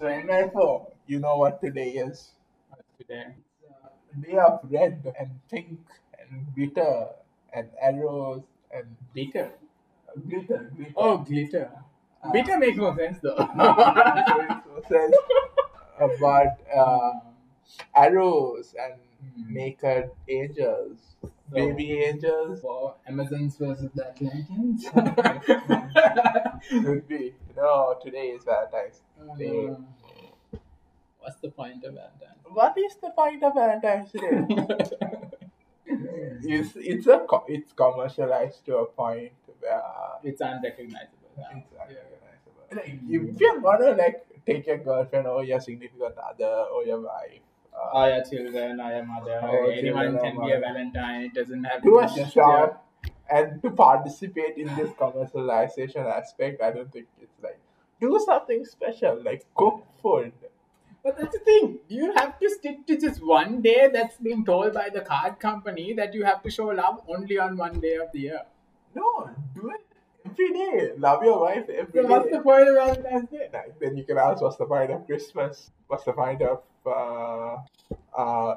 So and I thought, you know what today is? Today, day of red and pink and glitter and arrows and glitter. Glitter. Oh, glitter. Bitter makes no sense though. But arrows and naked angels, so, baby angels, for Amazons versus the Atlanteans. Could be. No, today is Valentine's Day. What's the point of Valentine's? What is the point of Valentine's Day? It's commercialized to a point where it's unrecognizable. Unrecognizable. Like, if you wanna like take your girlfriend or your significant other or your wife, or your children or your mother, or anyone can be a Valentine. It doesn't have to be just short. And to participate in this commercialization aspect, I don't think it's like do something special, like cook food. But that's the thing. You have to stick to just one day that's been told by the card company that you have to show love only on one day of the year. No, do it every day. Love your wife every day. What's the point of Valentine's Day? Then you can ask, what's the point of Christmas? What's the point of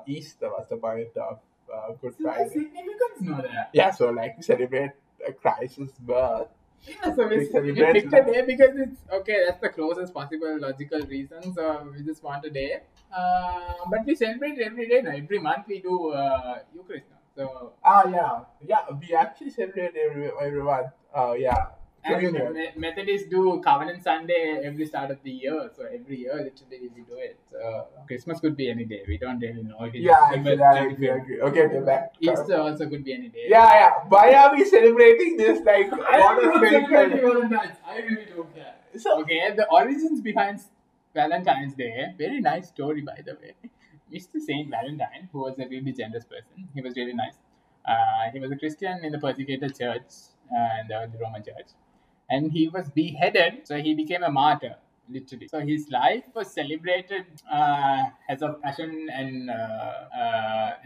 Easter? What's the point of Good Friday? So the significance know that. Yeah, so like we celebrate Christ's birth. Yeah, so we picked a day because it's okay, that's the closest possible logical reason. So we just want a day. But we celebrate every day. Every month we do Eucharist. So we actually celebrate every month. And Methodists do Covenant Sunday every start of the year. So every year literally we do it. So Christmas could be any day. We don't really know. I agree. Okay, back. Easter also could be any day. Yeah. Why are we celebrating this? Like, I really don't care. So, okay, the origins behind Valentine's Day. Very nice story, by the way. Mr. Saint Valentine, who was a really generous person. He was really nice. He was a Christian in the persecuted church, in the Roman church. And he was beheaded, so he became a martyr, literally. So his life was celebrated as a passion, and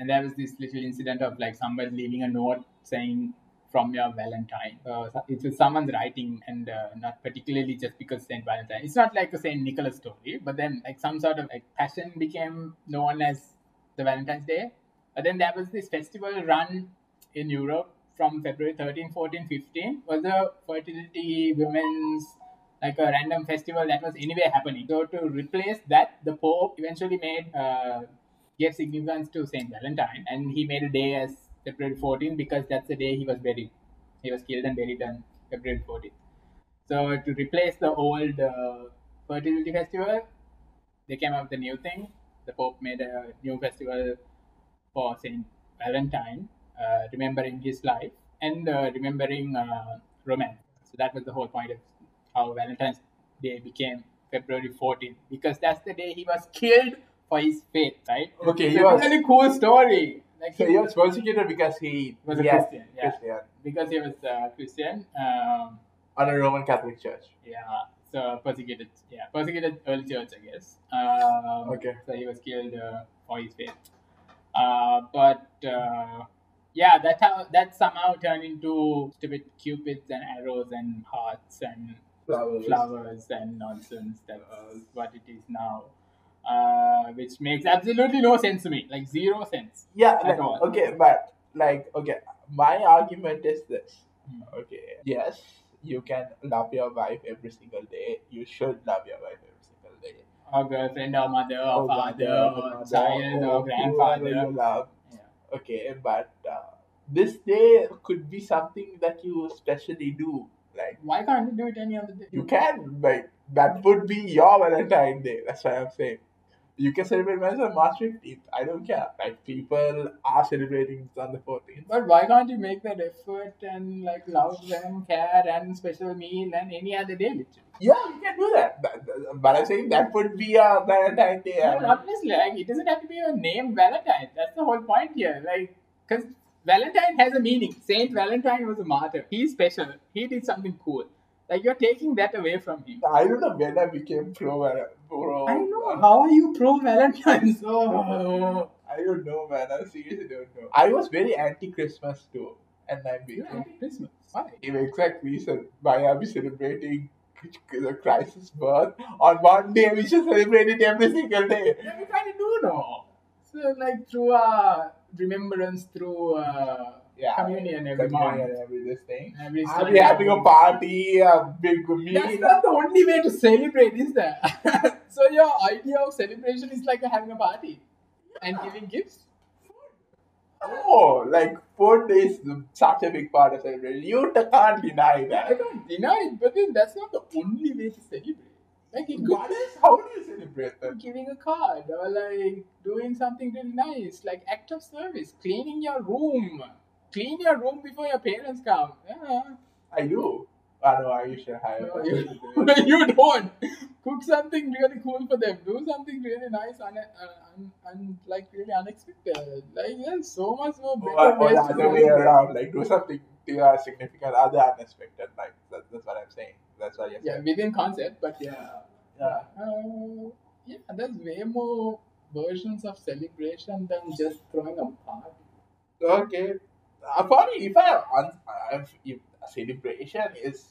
there was this little incident of like somebody leaving a note saying, "From your Valentine." So it was someone's writing, and not particularly just because Saint Valentine. It's not like a Saint Nicholas story, but then like some sort of like passion became known as the Valentine's Day. But then there was this festival run in Europe from February 13, 14, 15. Was a fertility women's like a random festival that was anyway happening. So to replace that, the Pope eventually gave significance to Saint Valentine, and he made a day as February 14 because that's the day he was buried. He was killed and buried on February 14th. So to replace the old fertility festival, they came up with a new thing. The Pope made a new festival for Saint Valentine, remembering his life and remembering romance. So that was the whole point of how Valentine's Day became February 14th, because that's the day he was killed for his faith, right? Okay, so it's a really cool story. Like, so he was persecuted because he was a Christian. Yeah. Christian. Because he was a Christian. On a Roman Catholic church. Yeah. So persecuted. Yeah. Persecuted early church, I guess. Okay. So he was killed for his faith. That somehow turned into stupid cupids and arrows and hearts and flowers and nonsense. That's what it is now. Which makes absolutely no sense to me, like 0 sense. Yeah, my argument is this. Okay, yes, you can love your wife every single day. You should love your wife every single day. Or girlfriend, or mother, or father, or child, or grandfather. You love. Yeah. Okay, but this day could be something that you especially do. Like, why can't you do it any other day? You can, but that would be your Valentine's Day. That's what I'm saying. You can celebrate March 15th. I don't care. Like, people are celebrating on the 14th. But why can't you make that effort and like love them, care, and special meal and any other day, literally? Yeah, you can do that. But I'm saying that would be a Valentine's Day. No, obviously, like, it doesn't have to be your name, Valentine. That's the whole point here. Like, because Valentine has a meaning. Saint Valentine was a martyr. He's special. He did something cool. Like, you're taking that away from him. I don't know when I became pro. I know. How are you pro Valentine's? Oh, I don't know, man. I seriously don't know. I was very anti-Christmas too, and I'm being anti-Christmas. Why? Exact reason why are we celebrating a crisis birth on one day. We should celebrate it every single day. Yeah, we kind of do know. So like through remembrance, through communion every morning, every Sunday. We're having a party, a big meal. That's not the only way to celebrate, is that? So your idea of celebration is like having a party and giving gifts. Oh, like food is such a big part of celebration. You can't deny that. I don't deny it, but then that's not the only way to celebrate. Like, it could, how do you celebrate that? Giving a card or like doing something really nice, like act of service, cleaning your room. Clean your room before your parents come. Yeah. I do. I know, I used to have. No, you don't. Cook something really cool for them. Do something really nice and like really unexpected. Like, there's so much more better ways to do it. Or the other way around. Like, do something to your significant other unexpected. Like, that's what I'm saying. That's what you're saying. Yeah, within concept, but yeah. Yeah, there's way more versions of celebration than just throwing a party. Okay. Party, if celebration is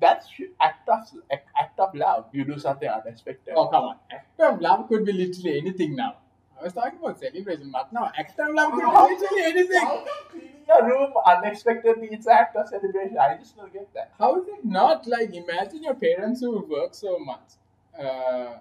that's act of love. You do something unexpected. Oh, come on. Act of love could be literally anything now. I was talking about celebration, but now act of love could be literally anything. How come cleaning your room unexpectedly it's an act of celebration? I just don't get that. How is it not like, imagine your parents who work so much.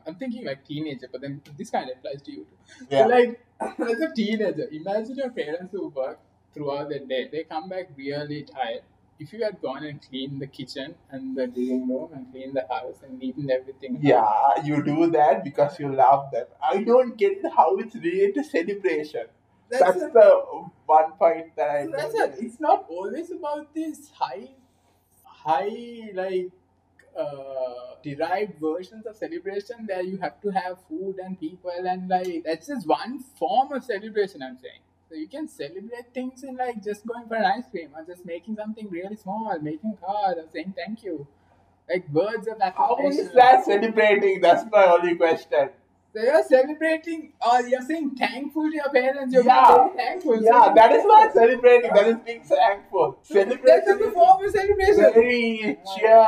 I'm thinking like teenager, but then this kind of applies to you too. Yeah. So like, as a teenager, imagine your parents who work throughout the day. They come back really tired. If you had gone and cleaned the kitchen and the living room and cleaned the house and eaten everything. Yeah, you do that because you love them. I don't get how it's related to celebration. That's the one point that I don't get. It's not always about this high like derived versions of celebration that you have to have food and people and like, that's just one form of celebration, I'm saying. So you can celebrate things in like just going for an ice cream or just making something really small, making a card or saying thank you. Like words of affirmation. How is that celebrating? That's my only question. So you're celebrating or you're saying thankful to your parents. You're being thankful. Yeah, so that is not celebrating. That is being thankful. Celebration is the form of celebration. Very cheer,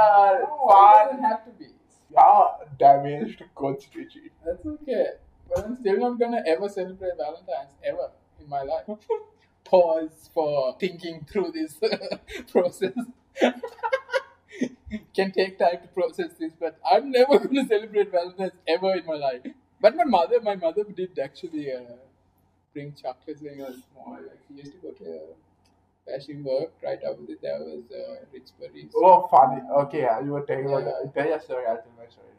fun. It doesn't have to be. Yeah, damaged coach Richie. That's okay. But I'm still not going to ever celebrate Valentine's, ever. In my life. Pause for thinking through this process. Can take time to process this, but I'm never going to celebrate Valentine's ever in my life. But my mother did actually bring chocolates when I was small. Like, she used to go to where she worked. Right after that, there was Rich Berries. Oh, funny. Okay, you were telling about that. Tell your story. I'll tell my story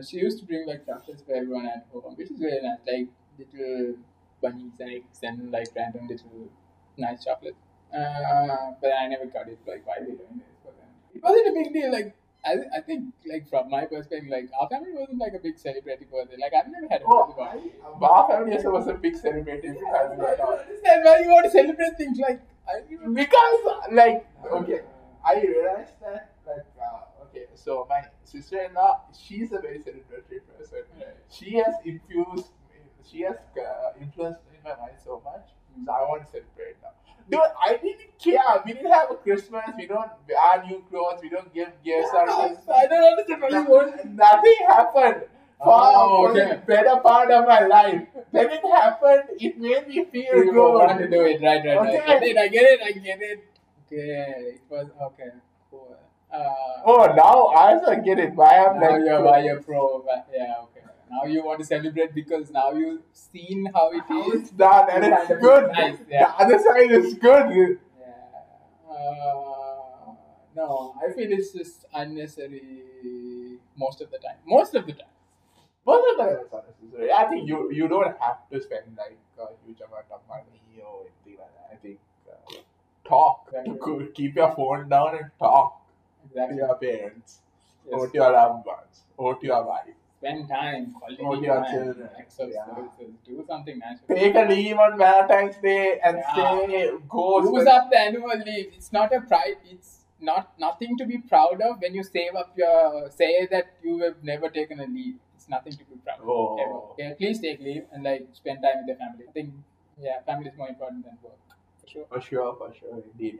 later. She used to bring like chocolates for everyone at home, which is very nice. Like little bunnies and eggs and like random little nice chocolate. But I never got it. Like, why are we doing this? It wasn't a big deal. Like, I think like from my perspective, like our family wasn't like a big celebrating birthday. Like, I've never had a birthday party. But our family also was a big celebrating family. I don't understand why you want to celebrate things like I realized that like so my sister-in-law, she's a very celebratory person. Right. She has influenced in my mind so much. So I want to celebrate now. Dude, I didn't care. We didn't have a Christmas. We don't buy new clothes. We don't give gifts. I don't understand what you want. Nothing happened. For the better part of my life. When it happened, it made me feel good. You don't want to do it. Right. I get it. Okay. It was okay. Cool. Now I also get it. Okay. Now you want to celebrate because now you've seen how it is. It's done and it's good. Nice, yeah. The other side is good. Yeah. No, I feel it's just unnecessary most of the time. I think you don't have to spend like a huge amount of money or anything like that. I think talk. Exactly. Keep your phone down and talk to your parents, or to your loved ones, or to your wife. Spend time, quality time, do something natural. Take a leave on Valentine's Day and say, go. Use up the annual leave. It's not a pride. It's nothing to be proud of when you save up your. Say that you have never taken a leave. It's nothing to be proud of. Oh. Ever. Okay, please take leave and like spend time with your family. I think family is more important than work. For sure, indeed.